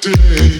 Day.